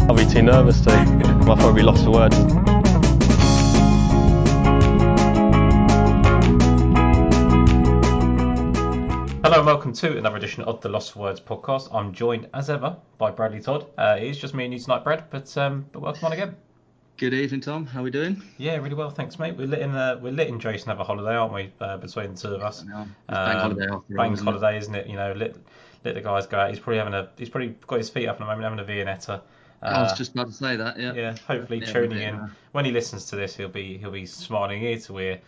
I'll be too nervous to. I'll probably be lost for words. Hello and welcome to another edition of the Lost for Words podcast. I'm joined as ever by Bradley Todd. It is just me and you tonight, Brad, but welcome on again. Good evening, Tom. How are we doing? Yeah, really well, thanks, mate. We're letting Jason have a holiday, aren't we? Between the two of us. Yeah, bank holiday, isn't it? You know, let the guys go out. He's probably got his feet up at the moment, having a Viennetta. I was just about to say that. Yeah. Yeah. Hopefully, tuning in when he listens to this, he'll be smiling ear to ear.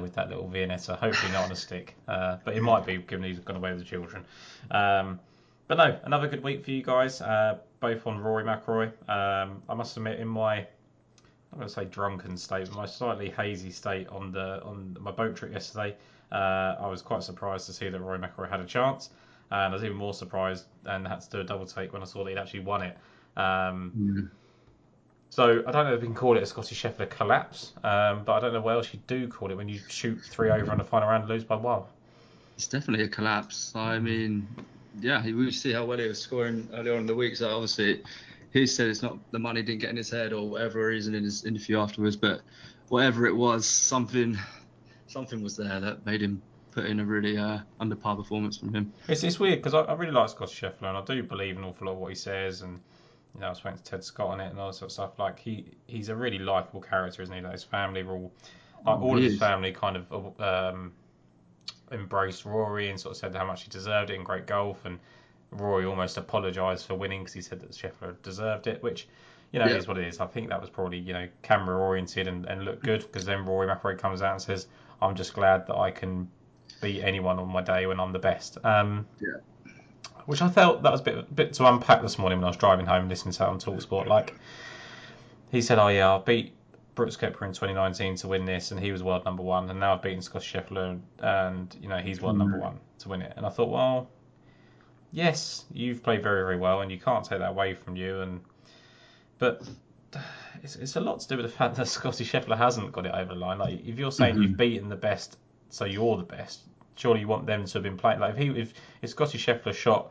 With that little Viennetta, hopefully not on a stick, but it might be given he's gone away with the children. But no, another good week for you guys, both on Rory McIlroy. I must admit, in my, I'm going to say drunken state, but my slightly hazy state on my boat trip yesterday, I was quite surprised to see that Rory McIlroy had a chance, and I was even more surprised and had to do a double take when I saw that he'd actually won it. So I don't know if we can call it a Scottie Scheffler collapse, but I don't know what else you do call it when you shoot three over on the final round and lose by one. It's definitely a collapse. I mean, yeah, we see how well he was scoring earlier on in the week. So obviously, he said it's not the money didn't get in his head or whatever reason in his interview afterwards. But whatever it was, something was there that made him put in a really under par performance from him. It's weird because I really like Scottie Scheffler and I do believe an awful lot of what he says and. You know, I spoke to Ted Scott on it and all that sort of stuff. Like he's a really likeable character, isn't he? Like his family were all of his family kind of embraced Rory and sort of said how much he deserved it in great golf. And Rory almost apologised for winning because he said that Scheffler deserved it, which you know is what it is. I think that was probably camera oriented and looked good because then Rory McIlroy comes out and says, "I'm just glad that I can beat anyone on my day when I'm the best." Yeah. Which I felt that was a bit to unpack this morning when I was driving home and listening to that on TalkSport. Like, he said, oh yeah, I beat Brooks Koepka in 2019 to win this, and he was world number one, and now I've beaten Scottie Scheffler, and, he's world number one to win it. And I thought, well, yes, you've played very, very well, and you can't take that away from you. But it's a lot to do with the fact that Scottie Scheffler hasn't got it over the line. Like, if you're saying you've beaten the best, so you're the best, surely you want them to have been playing. Like if Scottie Scheffler shot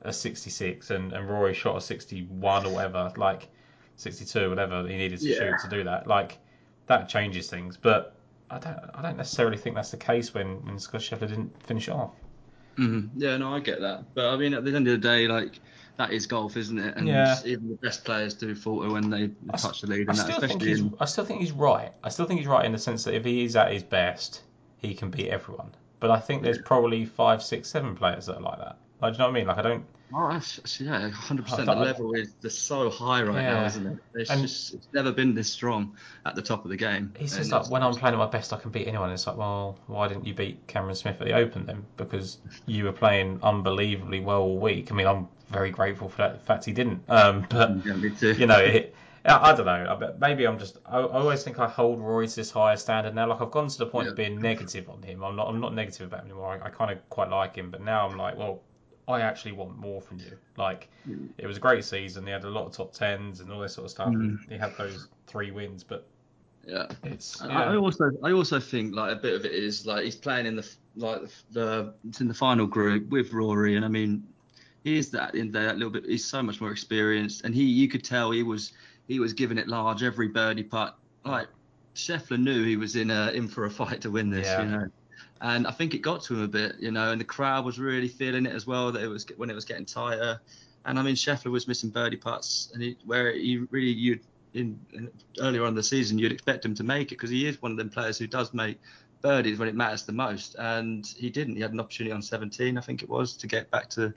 a 66 and Rory shot a 61 or whatever, like 62 or whatever he needed to shoot to do that, like that changes things. But I don't necessarily think that's the case when Scottie Scheffler didn't finish off. Mm-hmm. Yeah, no, I get that. But I mean, at the end of the day, like that is golf, isn't it? And even the best players do falter when they touch the lead. I still think he's right. I still think he's right in the sense that if he is at his best, he can beat everyone. But I think there's probably 5, 6, 7 players that are like that. Like, do you know what I mean? Like, I don't... Oh, that's, 100%. The level is so high right now, isn't it? It's never been this strong at the top of the game. He says, like, when I'm playing at my best, I can beat anyone. It's like, well, why didn't you beat Cameron Smith at the Open then? Because you were playing unbelievably well all week. I mean, I'm very grateful for that fact he didn't. But, yeah, me too. I don't know. Maybe I'm just. I always think I hold Rory to this higher standard now. Like I've gone to the point of being negative on him. I'm not negative about him anymore. I kind of quite like him, but now I'm like, well, I actually want more from you. Like it was a great season. He had a lot of top tens and all this sort of stuff. Mm. He had those 3 wins, but I also think like a bit of it is like he's playing in it's in the final group with Rory, and I mean, he is that in there a little bit. He's so much more experienced, and you could tell he was. He was giving it large every birdie putt. Like Scheffler knew he was in for a fight to win this, And I think it got to him a bit, And the crowd was really feeling it as well. That it was when it was getting tighter. And I mean, Scheffler was missing birdie putts, and earlier on in the season you'd expect him to make it because he is one of them players who does make birdies when it matters the most. And he didn't. He had an opportunity on 17, I think it was, to get back to.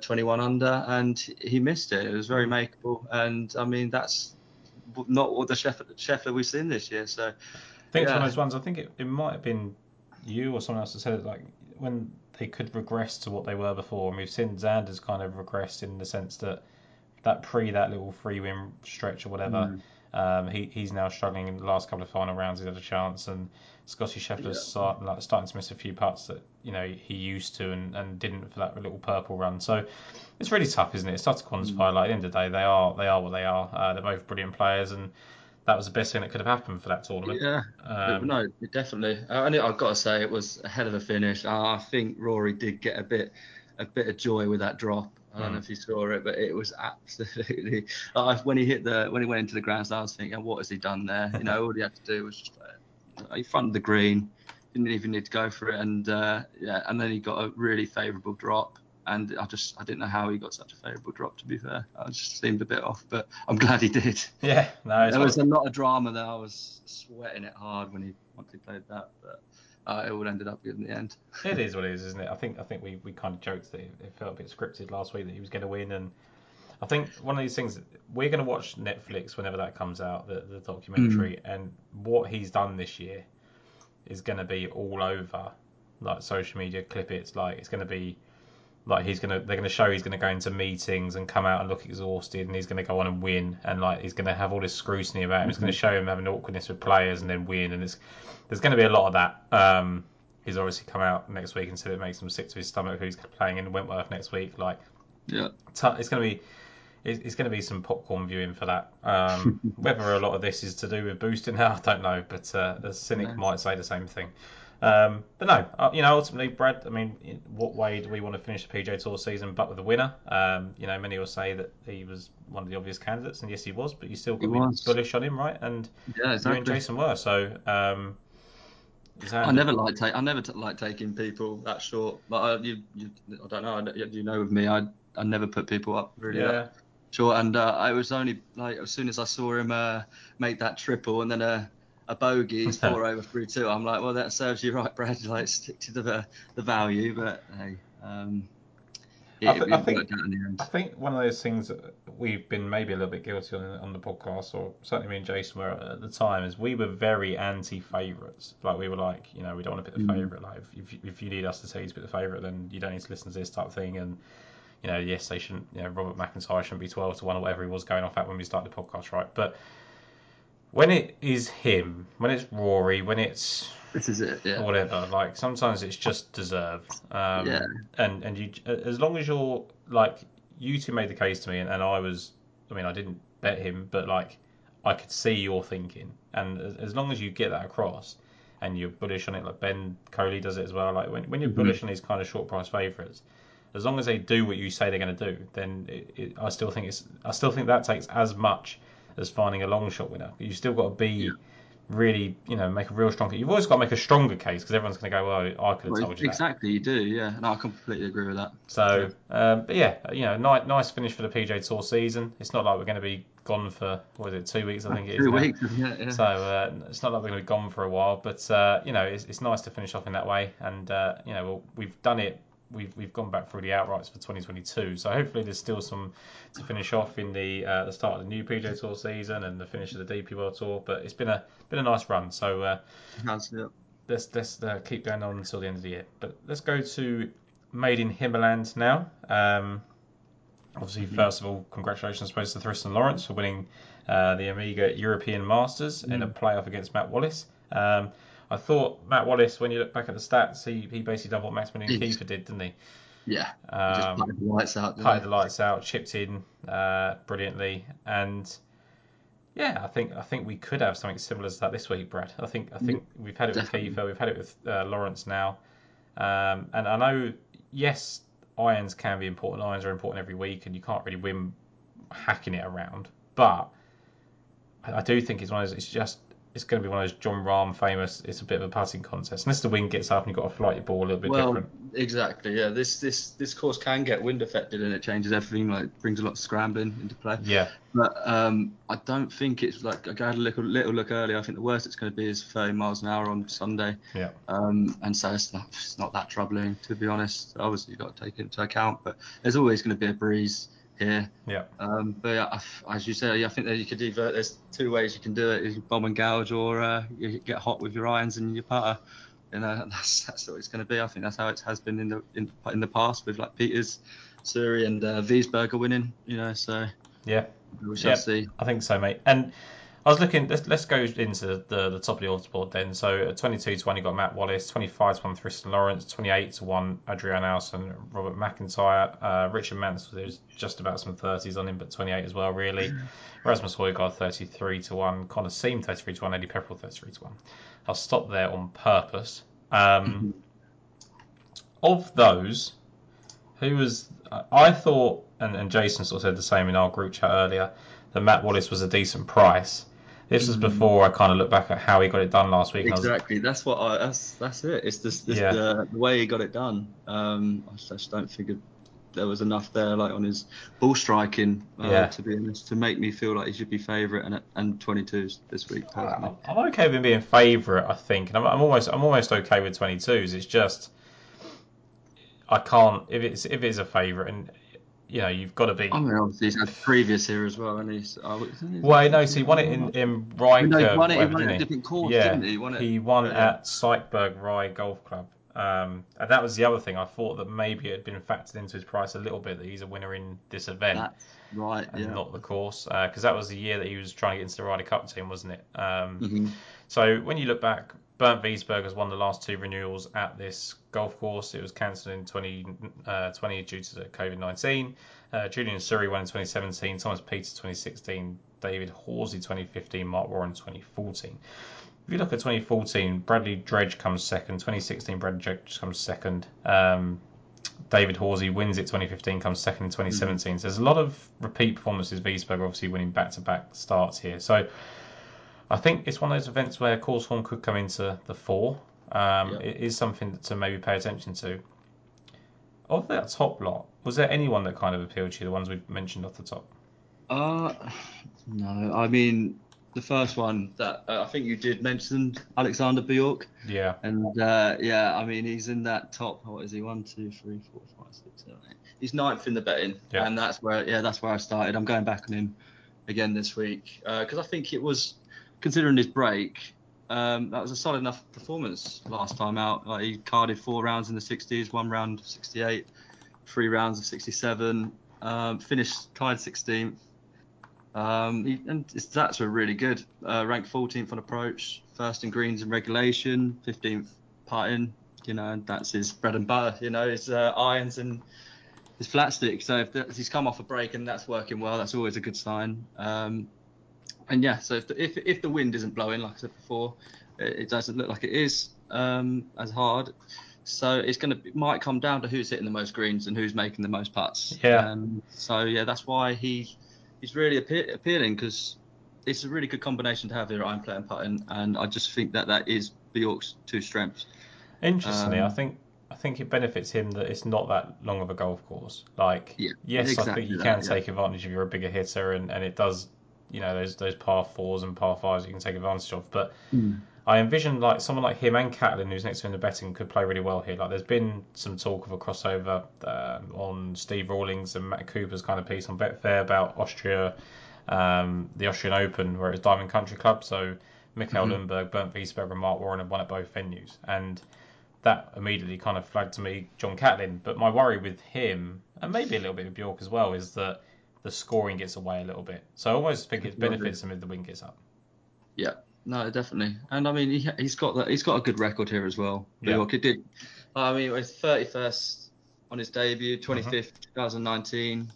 21 under, and he missed it. It was very makeable, and I mean that's not what the Scheffler we've seen this year. So, I think it's one of those ones. I think it might have been you or someone else that said it, like when they could regress to what they were before, and we've seen Xander's kind of regressed in the sense that that little 3-win stretch or whatever, he's now struggling in the last couple of final rounds. He's had a chance, and Scottie Scheffler's starting to miss a few putts that he used to and didn't for that little purple run. So it's really tough, isn't it? It's tough to quantify. Like at the end of the day, they are what they are. They're both brilliant players, and that was the best thing that could have happened for that tournament. Yeah, no, definitely. And I've got to say, it was a hell of a finish. I think Rory did get a bit. a bit of joy with that drop. I don't know if you saw it, but it was absolutely when he went into the grounds, I was thinking, what has he done there? You know, all he had to do was just he fronted the green, didn't even need to go for it, and and then he got a really favourable drop. And I didn't know how he got such a favourable drop, to be fair. I just seemed a bit off, but I'm glad he did. Yeah, no. There was a lot of drama there. I was sweating it hard once he played that, but it all ended up good in the end. It is what it is, isn't it? I think we kind of joked that it felt a bit scripted last week that he was going to win, and I think one of these things, we're going to watch Netflix whenever that comes out, the documentary, and what he's done this year is going to be all over, like, social media clip. It's like it's going to be like they're going to show he's going to go into meetings and come out and look exhausted, and he's going to go on and win, and like he's going to have all this scrutiny about him. It's going to show him having awkwardness with players and then win, and there's going to be a lot of that. He's obviously come out next week and said it makes him sick to his stomach who's playing in Wentworth next week. Like, yeah, it's going to be some popcorn viewing for that. Whether a lot of this is to do with boosting now, I don't know, but the cynic might say the same thing. But no, ultimately, Brad, I mean, in what way do we want to finish the PGA Tour season but with a winner? Many will say that he was one of the obvious candidates, and yes, he was, but you still could be bullish on him, right? And yeah, exactly. You and Jason were, so... I never like taking people that short. Like, I don't know, you know with me, I never put people up really that short, and it was only, like, as soon as I saw him make that triple and then a bogey, he's 4 over 3-2. I'm like, well, that serves you right, Brad. Like, stick to the value, but hey, I think in the end. I think one of those things that we've been maybe a little bit guilty on the podcast, or certainly me and Jason were at the time, is we were very anti-favourites. Like, we were like, we don't want to pick the favourite. Like, if you need us to tell you to pick the favourite, then you don't need to listen to this type of thing. And yes, they shouldn't. Robert McIntyre shouldn't be 12 to 1 or whatever he was going off at when we started the podcast, right? But when it is him, when it's Rory, when it's this is it, yeah, whatever, like sometimes it's just deserved. And you, as long as you're like, you two made the case to me, and I didn't bet him, but like I could see your thinking, and as long as you get that across, and you're bullish on it, like Ben Coley does it as well. Like when you're bullish on these kind of short price favourites, as long as they do what you say they're going to do, then I still think that takes as much as finding a long shot winner. You've still got to be really, make a real strong case. You've always got to make a stronger case, because everyone's going to go, well, I could have told you exactly that. Exactly, you do, yeah. And I completely agree with that. So, nice finish for the PGA Tour season. It's not like we're going to be gone for, 2 weeks, I think it is. 2 weeks, yeah. So, it's not like we're going to be gone for a while, but, it's nice to finish off in that way. And, we've done it. We've gone back through the outrights for 2022, so hopefully there's still some to finish off in the start of the new PGA Tour season and the finish of the DP World Tour. But it's been a nice run, so let's keep going on until the end of the year. But let's go to Made in Himmerland now. Obviously, first of all, congratulations, I suppose, to Thriston Lawrence for winning the Amiga European Masters in a playoff against Matt Wallace. I thought Matt Wallace, when you look back at the stats, he basically done what Maximilian Kiefer did, didn't he? Yeah, he just putted the lights out. Chipped in brilliantly, and I think we could have something similar to that this week, Brad. I think we've had it with Kiefer, we've had it with Lawrence now, and I know, yes, irons can be important. Irons are important every week, and you can't really win hacking it around. But I do think it's one of those. It's going to be one of those John Rahm famous, it's a bit of a passing contest. Unless the wind gets up and you've got to flight your ball a little bit different. Well, exactly, yeah. This course can get wind affected, and it changes everything, like brings a lot of scrambling into play. Yeah. But I don't think it's like, I had a little look earlier, I think the worst it's going to be is 30 miles an hour on Sunday. Yeah. And so it's not that troubling, to be honest. Obviously, you've got to take it into account, but there's always going to be a breeze here. Yeah. But as you say, I think that you could either, there's two ways you can do it: you bomb and gouge, or you get hot with your irons and your putter. That's what it's going to be. I think that's how it has been in the past with like Peters, Suri, and Wiesberger winning. So yeah, we shall see. I think so, mate. And I was looking. Let's go into the top of the odds board then. So at 22 to 1, you got Matt Wallace. 25 to 1, Thriston Lawrence. 28 to 1, Adrian Allison, Robert McIntyre, Richard Mansell. There's just about some 30s on him, but 28 as well, really. Rasmus Højgaard 33 to 1, Conor Siem 33 to 1, Eddie Pepperell 33 to 1. I'll stop there on purpose. Of those, Who was... I thought, and Jason sort of said the same in our group chat earlier, that Matt Wallace was a decent price. This was before I kind of look back at how he got it done last week. Exactly, that's it. It's just the way he got it done. I just don't think there was enough there, like on his ball striking, to be honest, to make me feel like he should be favourite and 22s this week. I'm okay with him being favourite, I think, and I'm almost okay with 22s. It's just I can't if it's a favourite and. You know, you've got to be... I mean, obviously, he's had previous here as well, and he's... Well, no, so he won it in Rijeka. No, he won it at a different course, didn't he? He won at Sykeberg Rye Golf Club. And that was the other thing. I thought that maybe it had been factored into his price a little bit, that he's a winner in this event. That's right, and not the course. Because that was the year that he was trying to get into the Ryder Cup team, wasn't it? So when you look back, Bernd Wiesberger has won the last two renewals at this golf course. It was cancelled in 2020 due to the COVID-19. Julian Suri won in 2017, Thomas Peters 2016, David Horsey 2015, Mark Warren 2014. If you look at 2014, Bradley Dredge comes second. 2016, Bradley Dredge comes second. David Horsey wins it 2015, comes second in 2017. So there's a lot of repeat performances. Wiesberger obviously winning back-to-back starts here. So I think it's one of those events where course form could come into the fore. It is something to maybe pay attention to. Of that top lot, was there anyone that kind of appealed to you, the ones we've mentioned off the top? No, I mean, the first one that I think you did mention, Alexander Bjork. Yeah. And, I mean, he's in that top, what is he, 1, 2, 3, 4, 5, 6, 7, 8. He's ninth in the betting, and that's where I started. I'm going back on him again this week because I think it was... Considering his break, that was a solid enough performance last time out. Like he carded 4 rounds in the 60s, 1 round of 68, 3 rounds of 67, finished tied 16th. And his stats were really good. Ranked 14th on approach, 1st in greens in regulation, 15th putting. You know, and that's his bread and butter. You know, his irons and his flat stick. So if he's come off a break and that's working well, that's always a good sign. And so if the wind isn't blowing, like I said before, it doesn't look like it is as hard. So it's might come down to who's hitting the most greens and who's making the most putts. Yeah. That's why he's really appealing because it's a really good combination to have here. I'm playing putting, and I just think that is Bjork's two strengths. Interestingly, I think it benefits him that it's not that long of a golf course. Like I think you can take advantage if you're a bigger hitter, and it does. You know, those par 4s and par 5s you can take advantage of. But I envision like someone like him and Catlin, who's next to him in the betting, could play really well here. Like there's been some talk of a crossover on Steve Rawlings and Matt Cooper's kind of piece on Betfair about Austria, the Austrian Open, where it was Diamond Country Club. So Mikael Lundberg, Bernd Wiesberger and Mark Warren have won at both venues. And that immediately kind of flagged to me John Catlin. But my worry with him, and maybe a little bit with Bjork as well, is that the scoring gets away a little bit. So I always think it benefits him if the wind gets up. Yeah, no, definitely. And I mean, he's got a good record here as well. Yeah. He did. I mean, it was 31st on his debut, 25th, 2019,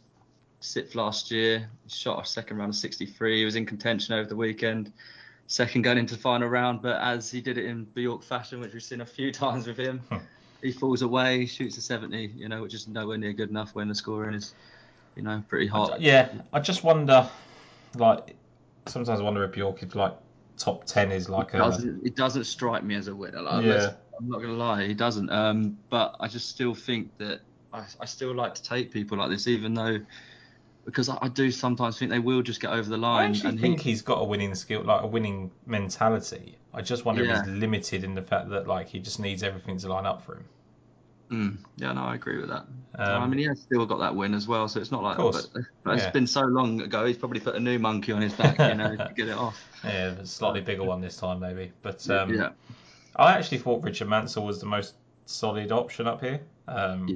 6th last year. He shot a second round of 63. He was in contention over the weekend, second going into the final round. But as he did it in Bjork fashion, which we've seen a few times with him, he falls away, shoots a 70, you know, which is nowhere near good enough when the scoring is... You know, pretty hot. Yeah, I just wonder, like, sometimes I wonder if Bjork is like top 10 is like It doesn't strike me as a winner. Like, I'm not gonna lie, he doesn't. But I just still think that I still like to take people like this, even though because I do sometimes think they will just get over the line. I actually think he's got a winning skill, like a winning mentality. I just wonder if he's limited in the fact that like he just needs everything to line up for him. Yeah, no, I agree with that. I mean, he has still got that win as well, so it's not like that. But it's been so long ago, he's probably put a new monkey on his back, you know, to get it off. Yeah, a slightly bigger one this time, maybe. But I actually thought Richard Mansell was the most solid option up here,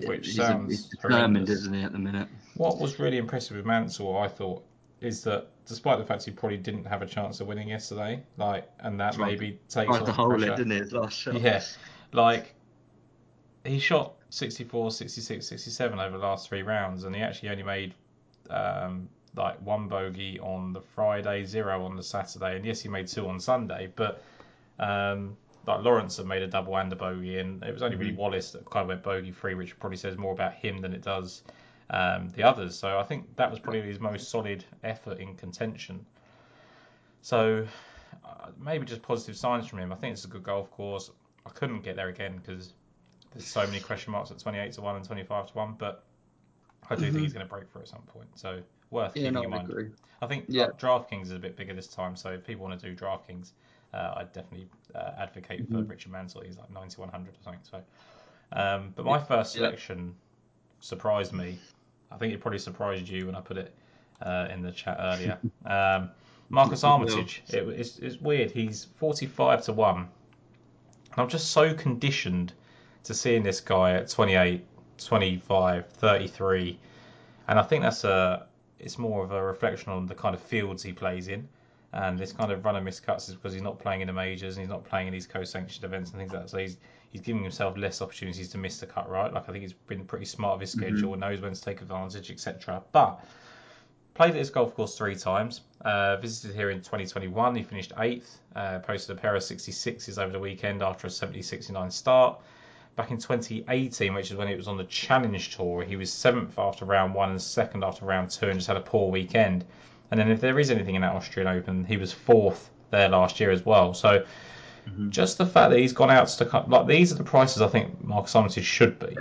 which he's determined, isn't he, at the minute? What was really impressive with Mansell, I thought, is that despite the fact he probably didn't have a chance of winning yesterday, like, and that maybe takes off the whole it, didn't he, his last shot? Yeah, like... He shot 64, 66, 67 over the last 3 rounds, and he actually only made like 1 bogey on the Friday, 0 on the Saturday, and yes, he made 2 on Sunday. But like Lawrence had made a double and a bogey, and it was only really Wallace that kind of went bogey free, which probably says more about him than it does the others. So I think that was probably his most solid effort in contention. So maybe just positive signs from him. I think it's a good golf course. I couldn't get there again because there's so many question marks at 28-1 and 25-1, but I do think he's going to break through at some point. So worth keeping in mind. Agree. I think DraftKings is a bit bigger this time, so if people want to do DraftKings, I definitely advocate for Richard Mansell. He's like 9,100 or something. So, but my first selection surprised me. I think it probably surprised you when I put it in the chat earlier. Marcus Armitage. It's weird. He's 45-1. I'm just so conditioned to seeing this guy at 28, 25, 33, and I think that's it's more of a reflection on the kind of fields he plays in, and this kind of run and miss cuts is because he's not playing in the majors and he's not playing in these co-sanctioned events and things like that. So he's giving himself less opportunities to miss the cut, right? Like I think he's been pretty smart of his schedule, knows when to take advantage, etc. But played at this golf course 3 times. Visited here in 2021. He finished 8th. Posted a pair of 66s over the weekend after a 70-69 start. Back in 2018, which is when it was on the Challenge Tour, he was 7th after round 1 and 2nd after round 2 and just had a poor weekend. And then if there is anything in that Austrian Open, he was 4th there last year as well. So just the fact that he's gone out to... Like, these are the prices I think Marcus Armitage should be.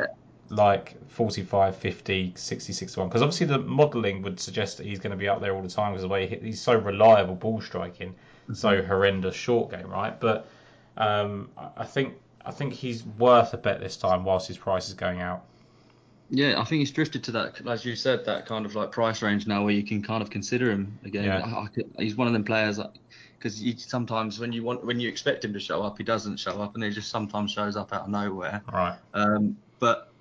Like 45, 50, 66-1, because obviously the modelling would suggest that he's going to be up there all the time because the way he's so reliable ball striking, so horrendous short game, right? But I think he's worth a bet this time whilst his price is going out. Yeah, I think he's drifted to that, as you said, that kind of like price range now where you can kind of consider him again. Yeah. He's one of them players because sometimes when you expect him to show up, he doesn't show up, and he just sometimes shows up out of nowhere. Right. But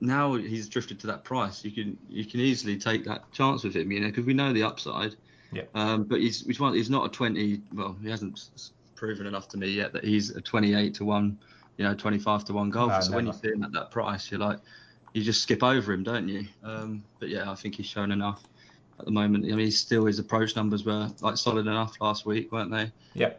now he's drifted to that price. You can easily take that chance with him, you know, because we know the upside. Yeah. But he's not a 20. Well, he hasn't proven enough to me yet that he's a 28-1, you know, 25-1 golfer. No, so never. When you see him at that price, you're like, you just skip over him, don't you? But yeah, I think he's shown enough at the moment. I mean, his approach numbers were like solid enough last week, weren't they? Yeah.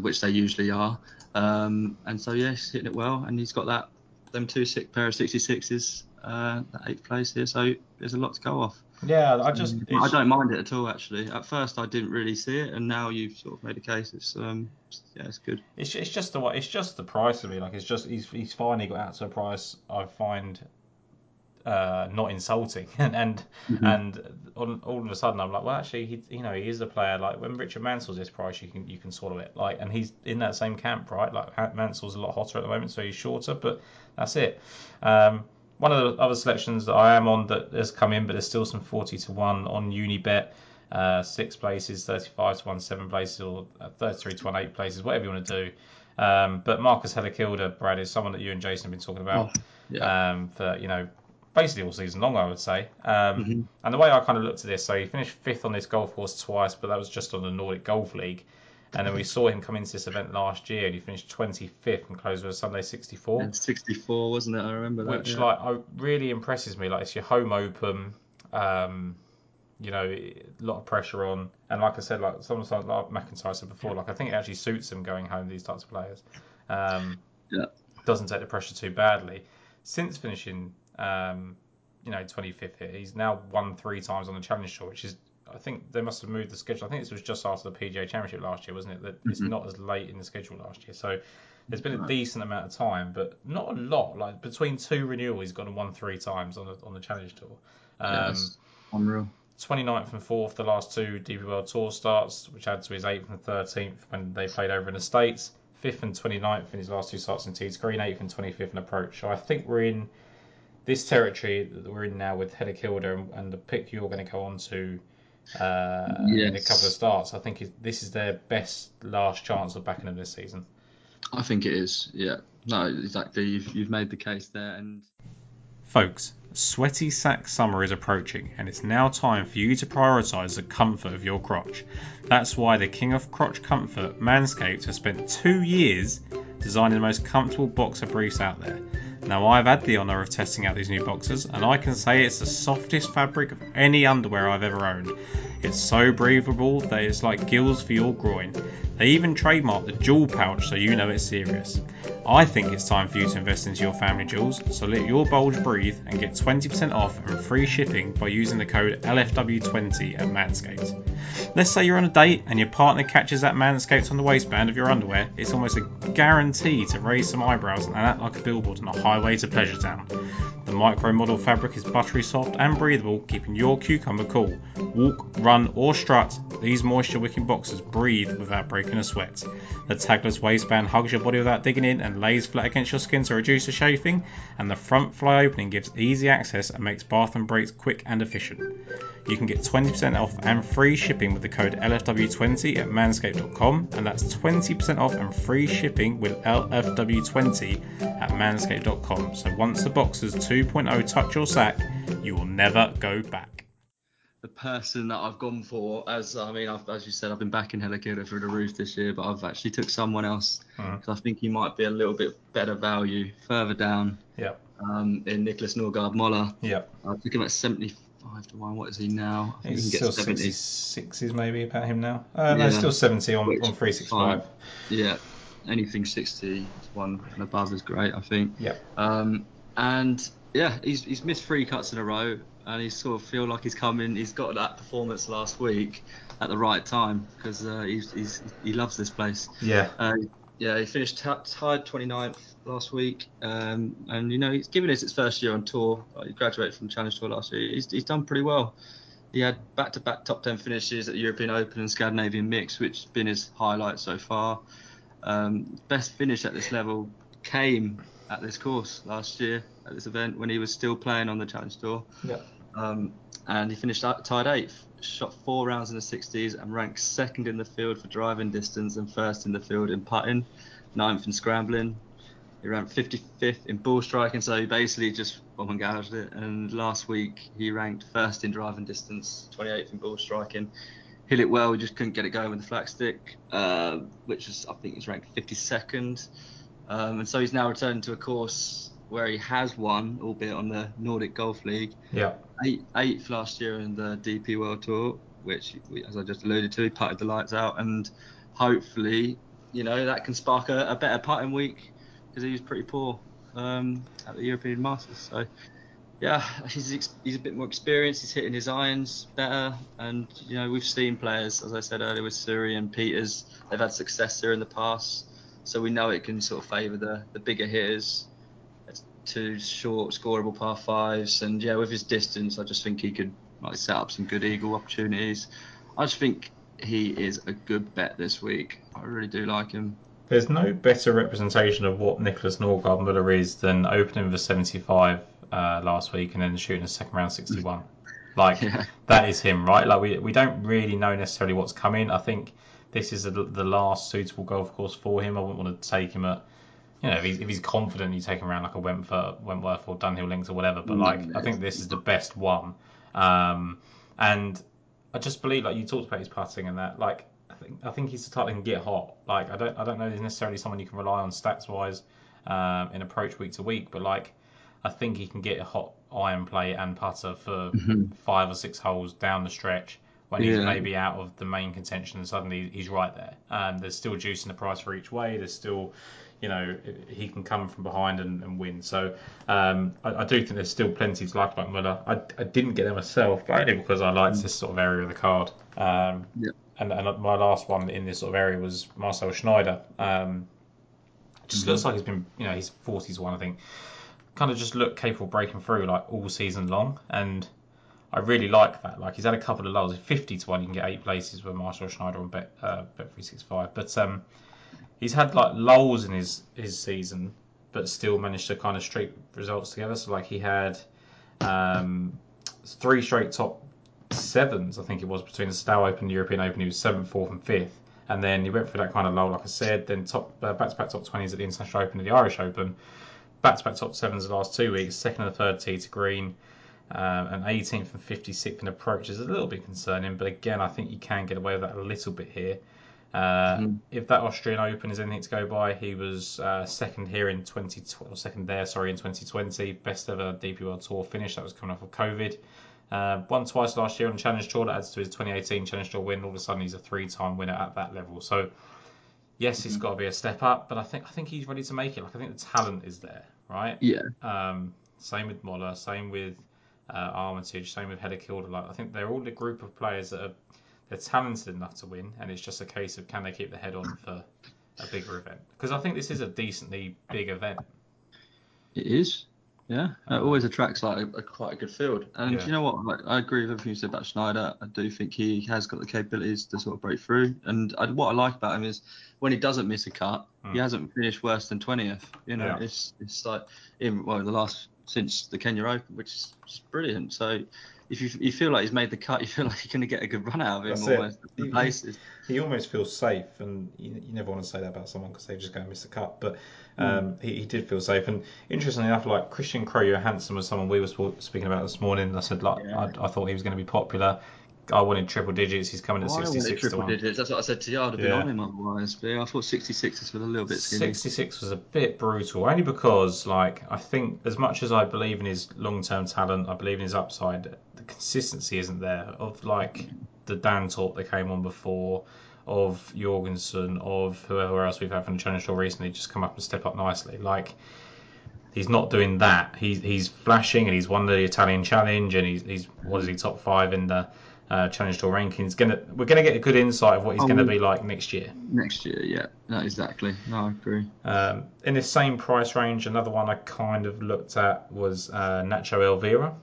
Which they usually are. And so yeah, he's hitting it well, and he's got that. Them 2 pair of 66s, that 8th place here, so there's a lot to go off. Yeah, I don't mind it at all, actually. At first, I didn't really see it, and now you've sort of made a case. It's it's good. It's just the price to me. Like it's just he's finally got out to a price I find not insulting, and all of a sudden I'm like, well, actually, he is a player. Like when Richard Mansell's this price, you can swallow it. Like, and he's in that same camp, right? Like Mansell's a lot hotter at the moment, so he's shorter, but that's it. One of the other selections that I am on that has come in, but there's still some 40-1 on Unibet, 6 places, 35-1, 7 places, or 33-1, 8 places, whatever you want to do. But Marcus Helligkilde, Brad, is someone that you and Jason have been talking about for, you know, basically all season long, I would say. And the way I kind of looked at this, so he finished 5th on this golf course twice, but that was just on the Nordic Golf League. And then we saw him come into this event last year, and he finished 25th and closed with a Sunday 64. And 64, wasn't it? I remember that. Which really impresses me. Like it's your home open, you know, a lot of pressure on. And like I said, like sometimes like McIntyre said before, like I think it actually suits him going home. These types of players, doesn't take the pressure too badly. Since finishing, 25th here, he's now won 3 times on the Challenge Tour, which is. I think they must have moved the schedule. I think this was just after the PGA Championship last year, wasn't it? That it's not as late in the schedule last year. So there's been a decent amount of time, but not a lot. Like between 2 renewals, he's gone and won 3 times on the Challenge Tour. Yes. Unreal. 29th and 4th, the last 2 DP World Tour starts, which adds to his 8th and 13th when they played over in the States. 5th and 29th in his last 2 starts in Tees Green, 8th and 25th in approach. So I think we're in this territory that we're in now with Helligkilde and the pick you're going to go on to in a couple of starts. I think this is their best last chance of backing them this season. I think it is, yeah. No, exactly. You've made the case there. And folks, sweaty sack summer is approaching, and it's now time for you to prioritise the comfort of your crotch. That's why the king of crotch comfort, Manscaped, has spent 2 years designing the most comfortable boxer briefs out there. Now, I've had the honour of testing out these new boxers, and I can say it's the softest fabric of any underwear I've ever owned. It's so breathable that it's like gills for your groin. They even trademarked the jewel pouch so you know it's serious. I think it's time for you to invest into your family jewels, so let your bulge breathe and get 20% off and free shipping by using the code LFW20 at Manscaped. Let's say you're on a date and your partner catches that Manscaped on the waistband of your underwear, it's almost a guarantee to raise some eyebrows and act like a billboard on a highway to Pleasure Town. The micro model fabric is buttery soft and breathable, keeping your cucumber cool. Walk, run or strut, these moisture wicking boxers breathe without breaking a sweat. The tagless waistband hugs your body without digging in and lays flat against your skin to reduce the chafing, and the front fly opening gives easy access and makes bath and breaks quick and efficient. You can get 20% off and free shipping with the code LFW20 at manscaped.com, and that's 20% off and free shipping with LFW20 at manscaped.com. So once the boxers 2.0 touch your sack, you will never go back. The person that I've gone for, as you said, I've been backing Helligkilde through the roof this year, but I've actually took someone else because I think he might be a little bit better value further down. Yeah. In Nicolai Højgaard Møller. Yeah. I took him at 75. 5-1, what is he now? I think he's still 66s maybe about him now. No, still 70 on 365. Yeah, anything 61 and above is great, I think. Yeah. And yeah, he's missed three cuts in a row, and he sort of feel like he's coming. He's got that performance last week at the right time because he loves this place. Yeah. Yeah, he finished tied 29th last week, and he's given us its first year on tour. He graduated from Challenge Tour last year. He's done pretty well. He had back-to-back top 10 finishes at the European Open and Scandinavian Mix, which has been his highlight so far. Best finish at this level came at this course last year at this event when he was still playing on the Challenge Tour. Yeah. And he finished tied 8th. Shot 4 rounds in the 60s and ranked 2nd in the field for driving distance and 1st in the field in putting, 9th in scrambling. He ranked 55th in ball striking, so he basically just bomb and gouged it. And last week he ranked 1st in driving distance, 28th in ball striking. Hit it well, just couldn't get it going with the flat stick, which is, I think he's ranked 52nd. And so he's now returned to a course where he has won, albeit on the Nordic Golf League. Yeah. 8th last year in the DP World Tour, which, as I just alluded to, he putted the lights out, and hopefully, that can spark a better putting week because he was pretty poor at the European Masters. So, yeah, he's a bit more experienced. He's hitting his irons better, and we've seen players, as I said earlier, with Suri and Peters, they've had success there in the past, so we know it can sort of favour the bigger hitters. 2 short scoreable par 5s, and with his distance I just think he could set up some good eagle opportunities. I just think he is a good bet this week. I really do like him. There's no better representation of what Nicolai Højgaard Møller is than opening with a 75 last week and then shooting a second round 61. That is him, right? We don't really know necessarily what's coming. I think this is the last suitable golf course for him. I wouldn't want to take him at if he's confident, you take him around like a Wentworth or Dunhill Links or whatever. But I think this is the best one. And I just believe, you talked about his putting and that. I think he's the type that can get hot. I don't know if he's necessarily someone you can rely on stats wise in approach week to week. But I think he can get hot iron play and putter for 5 or 6 holes down the stretch when he's maybe out of the main contention and suddenly he's right there. There's still juice in the price for each way. There's still he can come from behind and win. So I do think there's still plenty to like about Møller. I didn't get there myself, but only because I liked this sort of area of the card. And my last one in this sort of area was Marcel Schneider. Just looks like he's been, he's 41, I think. Kind of just looked capable of breaking through all season long, and I really like that. He's had a couple of lulls. 50-1, you can get 8 places with Marcel Schneider on Bet365, but. He's had lulls in his season, but still managed to kind of streak results together. So he had 3 straight top 7s, I think it was, between the Stowe Open and the European Open. He was 7th, 4th and 5th. And then he went through that kind of lull, like I said, then back-to-back top 20s at the International Open and the Irish Open. Back-to-back top 7s the last 2 weeks, 2nd and 3rd tee to green. And 18th and 56th in approach is a little bit concerning. But again, I think you can get away with that a little bit here. If that Austrian Open is anything to go by, he was second there in 2020, best ever DP World Tour finish. That was coming off of COVID. Won twice last year on the Challenge Tour. That adds to his 2018 Challenge Tour win. All of a sudden, he's a three-time winner at that level. So, yes, it's got to be a step up, but I think he's ready to make it. Like, I think the talent is there, right? Yeah. Same with Møller, same with Armitage, same with Helligkilde. Like, I think they're all the group of players that are they're talented enough to win, and it's just a case of can they keep the head on for a bigger event? Because I think this is a decently big event. It is. Yeah, it always attracts like quite a good field. And you know what? Like, I agree with everything you said about Schneider. I do think he has got the capabilities to sort of break through. And what I like about him is when he doesn't miss a cut, he hasn't finished worse than 20th. You know, it's like in the last since the Kenya Open, which is just brilliant. So if you feel like he's made the cut, you feel like you're going to get a good run out of him. That's almost. He, places. He almost feels safe, and you never want to say that about someone because they just go and miss the cut. But he did feel safe, and interestingly enough, like Christian Krogh Johansen was someone we were speaking about this morning. And I said, like, I thought he was going to be popular. I wanted triple digits. He's coming at 66 to 1. Digits. That's what I said to you. I'd have been on him otherwise. But I thought 66 was a little bit skinny. 66 was a bit brutal, only because, like, I think as much as I believe in his long-term talent, I believe in his upside. The consistency isn't there of like the Dan Torp that came on before, of Jorgensen, of whoever else we've had from the Challenge Tour recently just come up and step up nicely. Like, he's not doing that. He's flashing and he's won the Italian Challenge and he's top five in the Challenge Tour rankings. We're going to get a good insight of what he's going to be like next year. Next year, yeah. No, exactly. No, I agree. In this same price range, another one I kind of looked at was Nacho Elvira.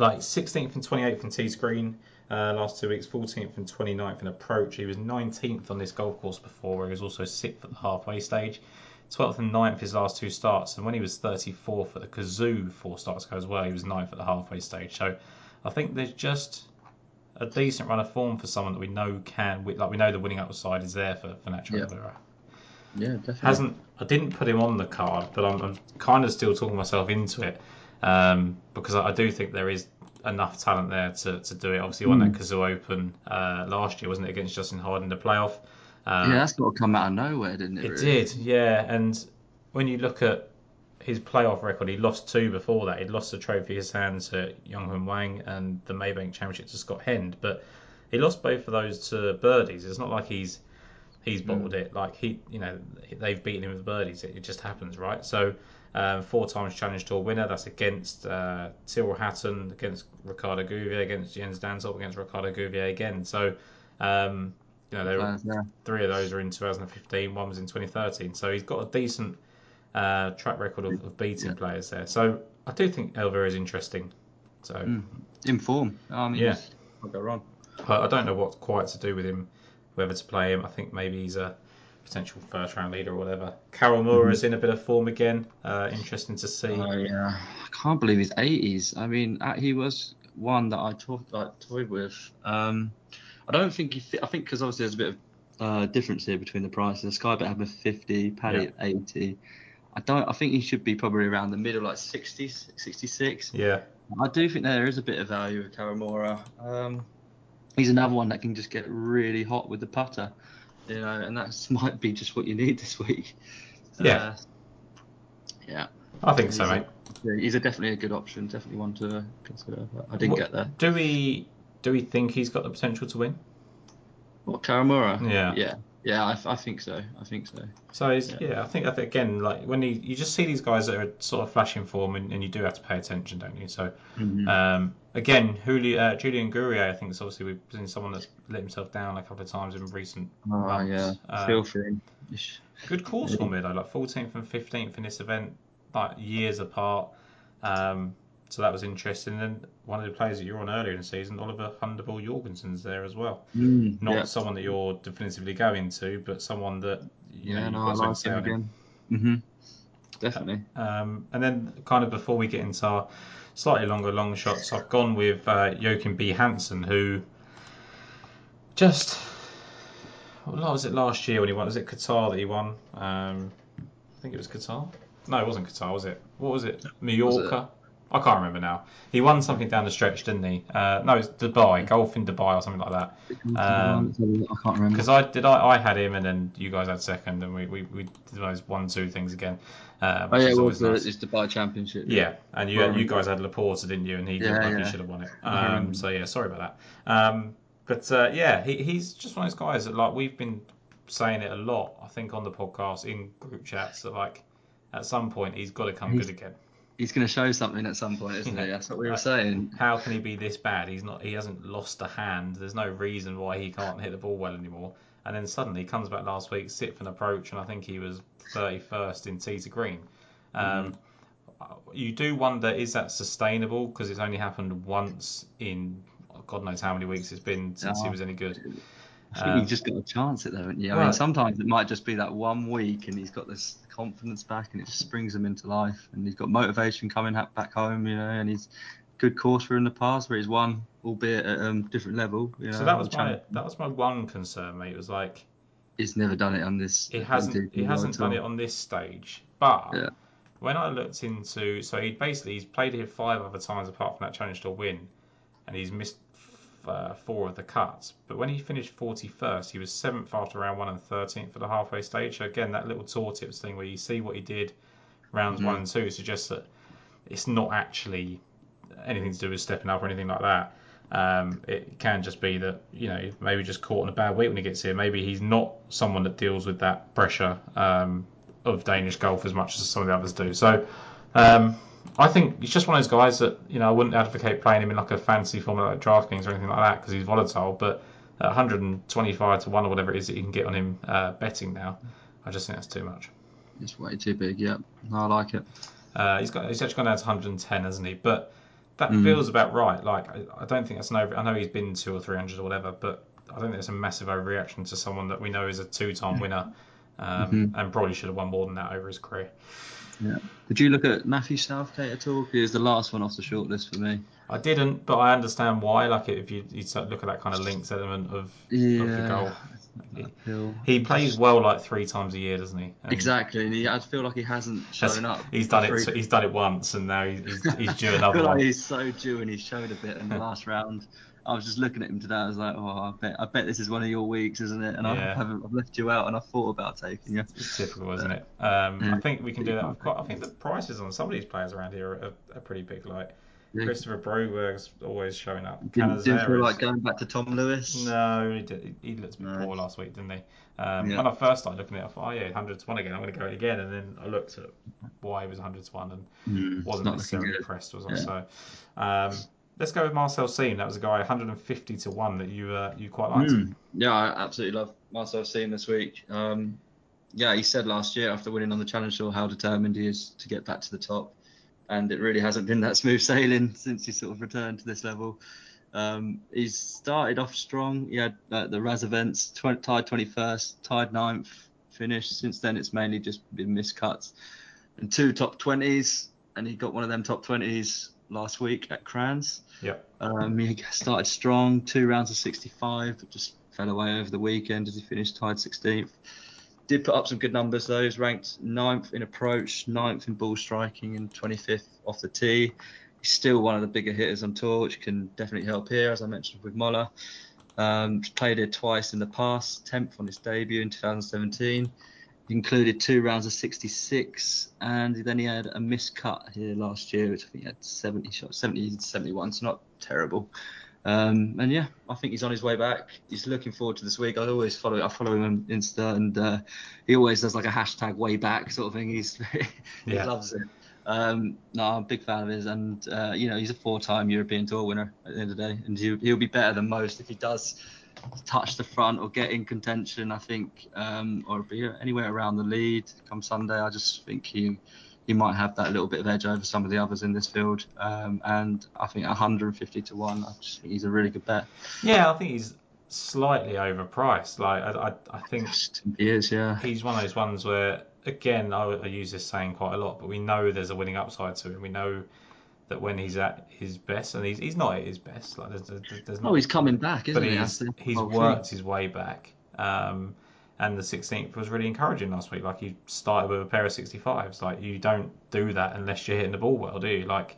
Like 16th and 28th in tee screen last 2 weeks, 14th and 29th in approach. He was 19th on this golf course before. He was also 6th at the halfway stage. 12th and 9th his last two starts, and when he was 34th at the Kazoo 4 starts ago as well, he was 9th at the halfway stage. So I think there's just a decent run of form for someone that we know can, like, we know the winning upside is there for Nacho Elvira. Yeah, definitely. I didn't put him on the card, but I'm kind of still talking myself into it because I do think there is enough talent there to do it. Obviously, he won that Kazoo Open last year, wasn't it, against Justin Harden in the playoff? That's got to come out of nowhere, didn't it? It really did, yeah. And when you look at his playoff record, he lost two before that. He'd lost the Trophy His Hand to Yonghun Wang and the Maybank Championship to Scott Hend, but he lost both of those to birdies. It's not like he's bottled it. Like they've beaten him with birdies. It just happens, right? So 4 times Challenge Tour winner. That's against Tyrrell Hatton, against Ricardo Gouveia, against Jens Dantorp, against Ricardo Gouveia again. So. Three of those are in 2015, one was in 2013. So he's got a decent track record of beating players there. So I do think Elvira is interesting. So in form. I'll go wrong. I don't know what quite to do with him, whether to play him. I think maybe he's a potential first-round leader or whatever. Karamura is in a bit of form again. Interesting to see. I can't believe he's 80s. I mean, he was one that I toyed with. I don't think I think because obviously there's a bit of difference here between the prices. Skybet had him at 50, Paddy at 80. I think he should be probably around the middle, like 60, 66. Yeah. I do think there is a bit of value with Karamura. He's another one that can just get really hot with the putter, you know, and that might be just what you need this week. I think so, mate. He's definitely a good option, definitely one to consider. I didn't get there. Do we think he's got the potential to win? What, Karamura? Yeah. I think so. So I think again, like when you just see these guys that are sort of flashing form, and you do have to pay attention, don't you? So again, Julian Gouveia, I think it's obviously we've seen someone that's let himself down a couple of times in recent months. Feel free. Good course for me though, like 14th and 15th in this event, like years apart. So that was interesting. And then one of the players that you were on earlier in the season, Oliver Hundebol Jorgensen's there as well. Someone that you're definitively going to, but someone that you I like him again. Definitely. And then kind of before we get into our slightly longer long shots, I've gone with Joachim B. Hansen, who just what was it last year when he won? Was it Qatar that he won? I think it was Qatar. No, it wasn't Qatar, was it? What was it? Mallorca. I can't remember now. He won something down the stretch, didn't he? No, it's Dubai, golf in Dubai or something like that. I can't remember because I had him, and then you guys had second, and we did those 1-2 things again. Nice. It's Dubai Championship. Yeah, and you guys had Laporta, didn't you? And he didn't like he should have won it. So yeah, sorry about that. But he's just one of those guys that, like, we've been saying it a lot, I think, on the podcast, in group chats, that, like, at some point he's got to come good again. He's going to show something at some point, isn't he? That's what we were saying. How can he be this bad? He's not. He hasn't lost a hand. There's no reason why he can't hit the ball well anymore. And then suddenly he comes back last week, sixth in approach, and I think he was 31st in tee to green. You do wonder, is that sustainable? Because it's only happened once in God knows how many weeks it's been since he was any good. I think you've just got to chance it, though, haven't you? I mean, sometimes it might just be that 1 week and he's got this confidence back and it just springs him into life, and he's got motivation coming back home, you know, and he's good courser in the past where he's won, albeit at a different level. You know, so that was my one concern, mate. It was like... He's never done it on this... He hasn't done it on this stage, but... Yeah. When I looked into... So he's played here 5 other times apart from that Challenge Tour win, and he's missed 4 of the cuts. But when he finished 41st, he was 7th after round 1 and 13th for the halfway stage. So again, that little tour tips thing where you see what he did rounds 1 and 2 suggests that it's not actually anything to do with stepping up or anything like that. It can just be that, you know, maybe just caught on a bad week when he gets here. Maybe he's not someone that deals with that pressure of Danish golf as much as some of the others do. So I think he's just one of those guys that, you know, I wouldn't advocate playing him in like a fancy formula like DraftKings or anything like that, because he's volatile. But 125 to 1 or whatever it is that you can get on him betting now, I just think that's too much. It's way too big. Yeah, I like it. He's actually gone down to 110, hasn't he? But that feels about right. Like, I don't think that's an over. I know he's been 200 or 300 or whatever, but I don't think that's a massive overreaction to someone that we know is a 2-time winner and probably should have won more than that over his career. Yeah. Did you look at Matthew Southgate at all? He was the last one off the shortlist for me. I didn't, but I understand why. Like, if you look at that kind of links element of the golf, he plays well like 3 times a year, doesn't he? And exactly, and I feel like he hasn't shown up. He's done it once, and now he's due another. I feel like he's so due, and he showed a bit in the last round. I was just looking at him today. I was like, I bet this is one of your weeks, isn't it? And I've left you out, and I've thought about taking you. It's typical, isn't it? I think we can do that. I think the prices on some of these players around here are pretty big. Like, Christopher Broberg's always showing up. Didn't feel like going back to Tom Lewis. No, he looked a bit poor last week, didn't he? When I first started looking at it, I thought, 100 to 1 again, I'm going to go it again. And then I looked at why he was 100 to 1 and wasn't necessarily impressed, was I? Yeah. So... let's go with Marcel Siem. That was a guy 150 to 1 that you quite liked. Yeah, I absolutely love Marcel Siem this week. He said last year after winning on the Challenge Tour how determined he is to get back to the top, and it really hasn't been that smooth sailing since he sort of returned to this level. He's started off strong. He had the Raz events, tied 21st, tied 9th, finished. Since then, it's mainly just been missed cuts and 2 top 20s, and he got one of them top 20s last week at Crans. He started strong, 2 rounds of 65, but just fell away over the weekend as he finished tied 16th. Did put up some good numbers though. He's ranked 9th in approach, 9th in ball striking, and 25th off the tee. He's still one of the bigger hitters on tour, which can definitely help here, as I mentioned with Møller. Played here twice in the past, 10th on his debut in 2017. He included 2 rounds of 66, and then he had a missed cut here last year, which I think he had 70 shots, 71, so not terrible. I think he's on his way back. He's looking forward to this week. I follow him on Insta, and he always does like a hashtag way back sort of thing. He loves it. I'm a big fan of his, and he's a 4-time European Tour winner at the end of the day, and he'll be better than most if he does touch the front or get in contention, I think, or be anywhere around the lead come Sunday. I just think he might have that little bit of edge over some of the others in this field, and I think 150 to 1, I just think he's a really good bet. Yeah, I think he's slightly overpriced. Like, I think he is. Yeah, he's one of those ones where, again, I use this saying quite a lot, but we know there's a winning upside to him. We know that when he's at his best, and he's not at his best. Like, there's not. Oh, he's coming back, isn't he? He's worked his way back. and the 16th was really encouraging last week. Like, he started with a pair of 65s. Like, you don't do that unless you're hitting the ball well, do you? Like,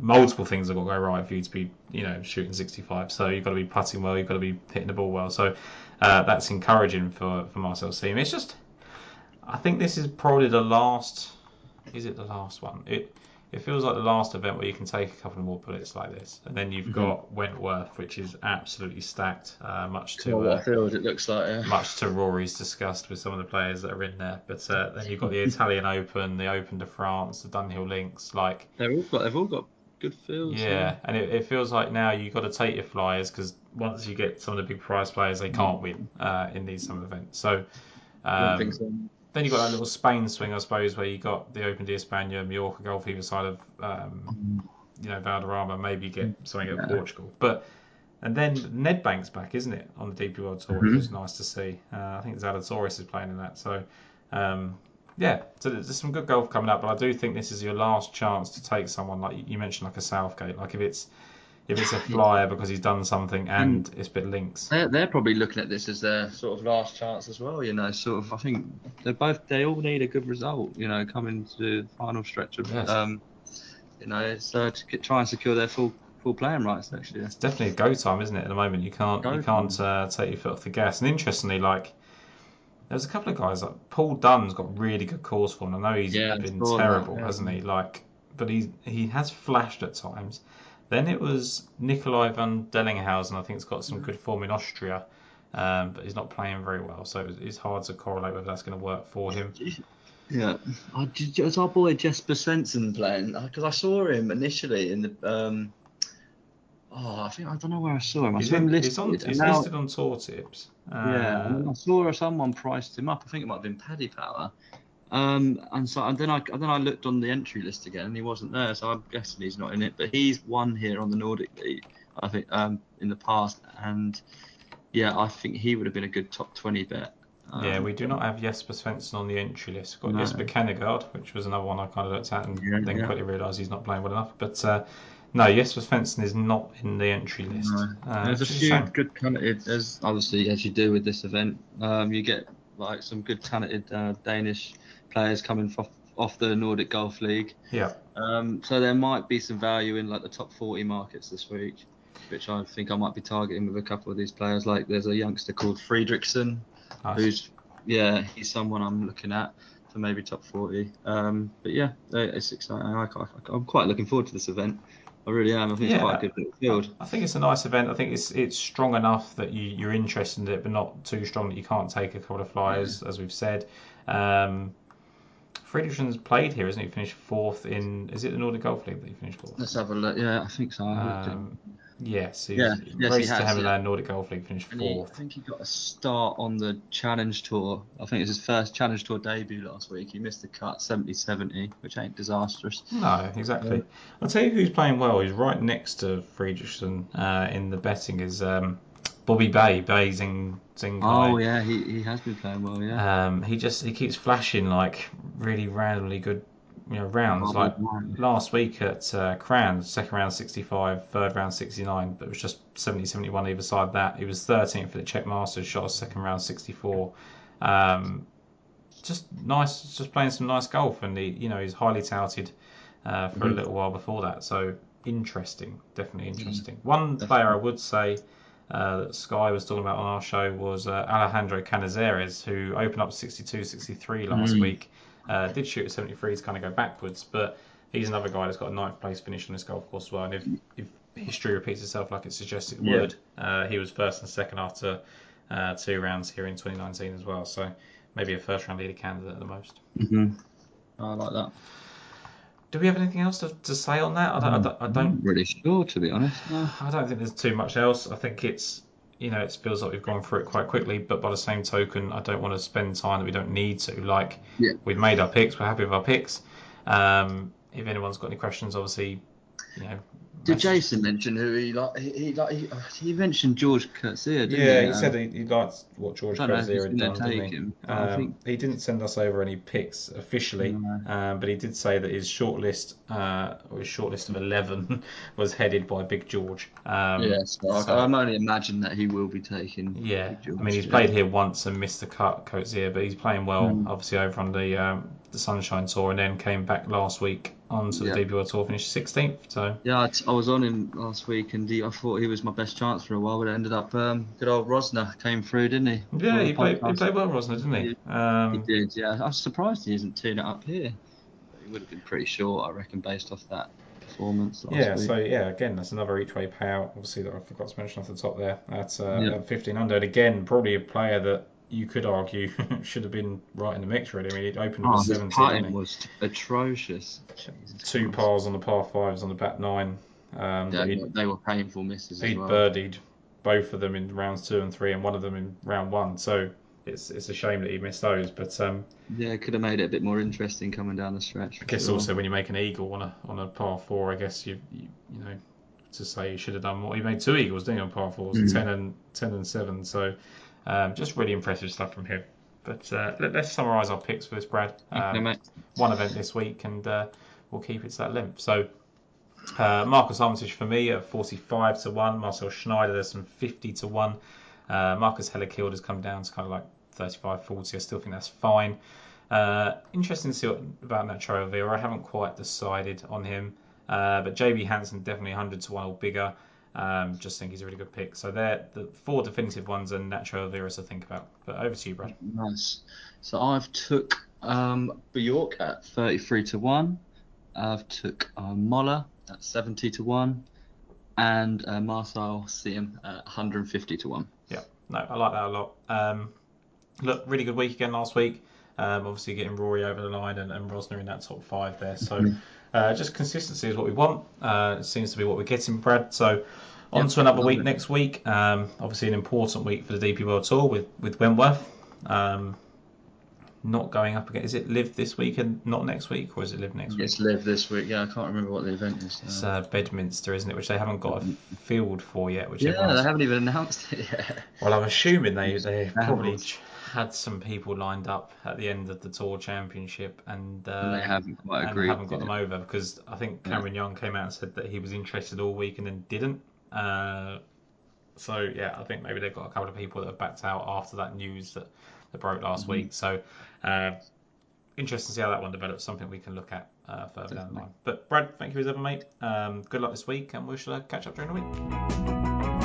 multiple things have got to go right for you to be, you know, shooting 65. So you've got to be putting well, you've got to be hitting the ball well. So that's encouraging for Marcel Siem. It's just, I think this is probably the last. Is it the last one? It feels like the last event where you can take a couple of more bullets like this, and then you've got Wentworth, which is absolutely stacked. Much to Rory's disgust with some of the players that are in there. But then you've got the Italian Open, the Open de France, the Dunhill Links. Like, they've all got good fields. Yeah, and it feels like now you've got to take your flyers, because once you get some of the big prize players, they can't win in these summer events. So. I think so. Then you've got that little Spain swing, I suppose, where you got the Open de España, Mallorca Golf, either side of Valderrama. Maybe you get something at Portugal, and then Nedbank's back, isn't it, on the DP World Tour, which is nice to see. I think Zalatoris is playing in that, so so there's some good golf coming up. But I do think this is your last chance to take someone like you mentioned, like a Southgate. Like, if it's a flyer because he's done something and it's a bit links. They're probably looking at this as their sort of last chance as well, you know. Sort of, I think they all need a good result, you know, coming to the final stretch of, you know, so to try and secure their full playing rights next year. It's definitely go time, isn't it? At the moment, you can't take your foot off the gas. And interestingly, like, there's a couple of guys like Paul Dunn's got really good course form. I know he's been terrible, hasn't he? Like, but he has flashed at times. Then it was Nicolai van Dellinghausen. I think it's got some good form in Austria, but he's not playing very well. So it's hard to correlate whether that's going to work for him. Yeah. It's our boy Jesper Svensson playing, because I saw him initially in the... I don't know where I saw him. He's listed on Tour Tips. And I saw someone priced him up. I think it might have been Paddy Power. And then I looked on the entry list again, and he wasn't there, so I'm guessing he's not in it. But he's won here on the Nordic League, I think, in the past, and I think he would have been a good top 20 bet. We do not have Jesper Svensson on the entry list. We've got Jesper Kennegaard, which was another one I kind of looked at and then quickly realised he's not playing well enough. But Jesper Svensson is not in the entry list. No. There's a few good candidates, obviously, as you do with this event. You get like some good talented Danish players coming off the Nordic Golf League. Yeah. So there might be some value in like the top 40 markets this week, which I think I might be targeting with a couple of these players. Like, there's a youngster called Fredriksson, who's someone I'm looking at for maybe top 40. It's exciting. I'm quite looking forward to this event. I really am. I think it's quite a good field. I think it's a nice event. I think it's strong enough that you're interested in it, but not too strong that you can't take a couple of flyers, as we've said. Fredriksson's played here, isn't he? Finished fourth in... Is it the Nordic Golf League that he finished fourth? Let's have a look. Yeah, I think so. Yes. Nordic Golf League, finished fourth. I think he got a start on the Challenge Tour. I think it was his first Challenge Tour debut last week. He missed the cut, 70-70, which ain't disastrous. No, exactly. I'll tell you who's playing well. He's right next to Fredriksson in the betting is Bobby Bay Zing. Oh, yeah, he has been playing well, yeah. He keeps flashing, like, really randomly good, you know, rounds. Like last week at Cran, second round 65, third round 69, but it was just 70-71 either side that. He was 13th for the Czech Masters, shot a second round 64. Just nice, just playing some nice golf, and he's highly touted for a little while before that. So interesting, definitely interesting. One player I would say that Sky was talking about on our show was Alejandro Canizares, who opened up 62-63 last week. Did shoot at 73 to kind of go backwards, but he's another guy that's got a 9th place finish on this golf course as well. And if history repeats itself like it suggests it would, he was first and second after two rounds here in 2019 as well. So maybe a first round leader candidate at the most. Mm-hmm. I like that. Do we have anything else to say on that? I'm not really sure, to be honest. No. I don't think there's too much else. I think it's, you know, it feels like we've gone through it quite quickly, but by the same token, I don't want to spend time that we don't need to. Like, we've made our picks, we're happy with our picks. If anyone's got any questions, obviously, you know, Did Jason mention who he mentioned George Kurtzia, didn't he? Yeah, he said he liked what George Kurtzia had done, didn't he? He didn't send us over any picks officially, but he did say that his shortlist, of 11 was headed by Big George. I'm only imagine that he will be taking Big George. I mean, he's played here once and missed the cut, Kurtzia, but he's playing well, obviously, over on the Sunshine Tour, and then came back last week onto the DP World Tour, finished 16th. So I was on him last week, and I thought he was my best chance for a while, but it ended up good old Rosner came through, didn't he? Yeah, he played well, Rosner, didn't he? He did, yeah. I was surprised he isn't teeing it up here. He would have been pretty short, I reckon, based off that performance last week. Again, that's another each way payout, obviously, that I forgot to mention off the top there. That's 15 under, and again, probably a player that you could argue should have been right in the mix, really. I mean, it opened with 17. His putting was atrocious. Two pars on the par fives on the back nine. They were painful misses as well. He'd birdied both of them in rounds 2 and 3, and one of them in round 1. So it's a shame that he missed those. But it could have made it a bit more interesting coming down the stretch. I guess also when you make an eagle on a par 4, I guess you know, to say you should have done more. He made 2 eagles, didn't he, on par 4s, 10 and 7. So. Just really impressive stuff from him. But let's summarise our picks for this, Brad. One event this week, and we'll keep it to that length. So Marcus Armitage for me at 45-1. Marcel Schneider, there's some 50-1. Marcus Helligkilde has come down to kind of like 35-40. I still think that's fine. Interesting to see about Nacho Elvira. I haven't quite decided on him. But JB Hansen, definitely 100-1 or bigger. Just think he's a really good pick. So they're the 4 definitive ones, and Nacho Elvira to think about. But over to you, Brad. Nice. So I've took Bjork at 33-1. I've took Møller at 70-1, and Marcel Siem at 150-1. Yeah, no, I like that a lot. Look, really good week again last week. Obviously getting Rory over the line and Rosner in that top 5 there. So. Just consistency is what we want. It seems to be what we're getting, Brad. So on to another week next week. Obviously an important week for the DP World Tour with Wentworth. Not going up again. Is it Live this week and not next week? Or is it Live next week? It's Live this week. Yeah, I can't remember what the event is now. It's Bedminster, isn't it? Which they haven't got a field for yet. They haven't even announced it yet. Well, I'm assuming they probably had some people lined up at the end of the Tour Championship, and they haven't quite agreed. Haven't got them over, because I think Cameron Young came out and said that he was interested all week and then didn't. So yeah, I think maybe they've got a couple of people that have backed out after that news that broke last week. So interesting to see how that one develops. Something we can look at further down the line. But Brad, thank you as ever, mate. Good luck this week, and we shall catch up during the week.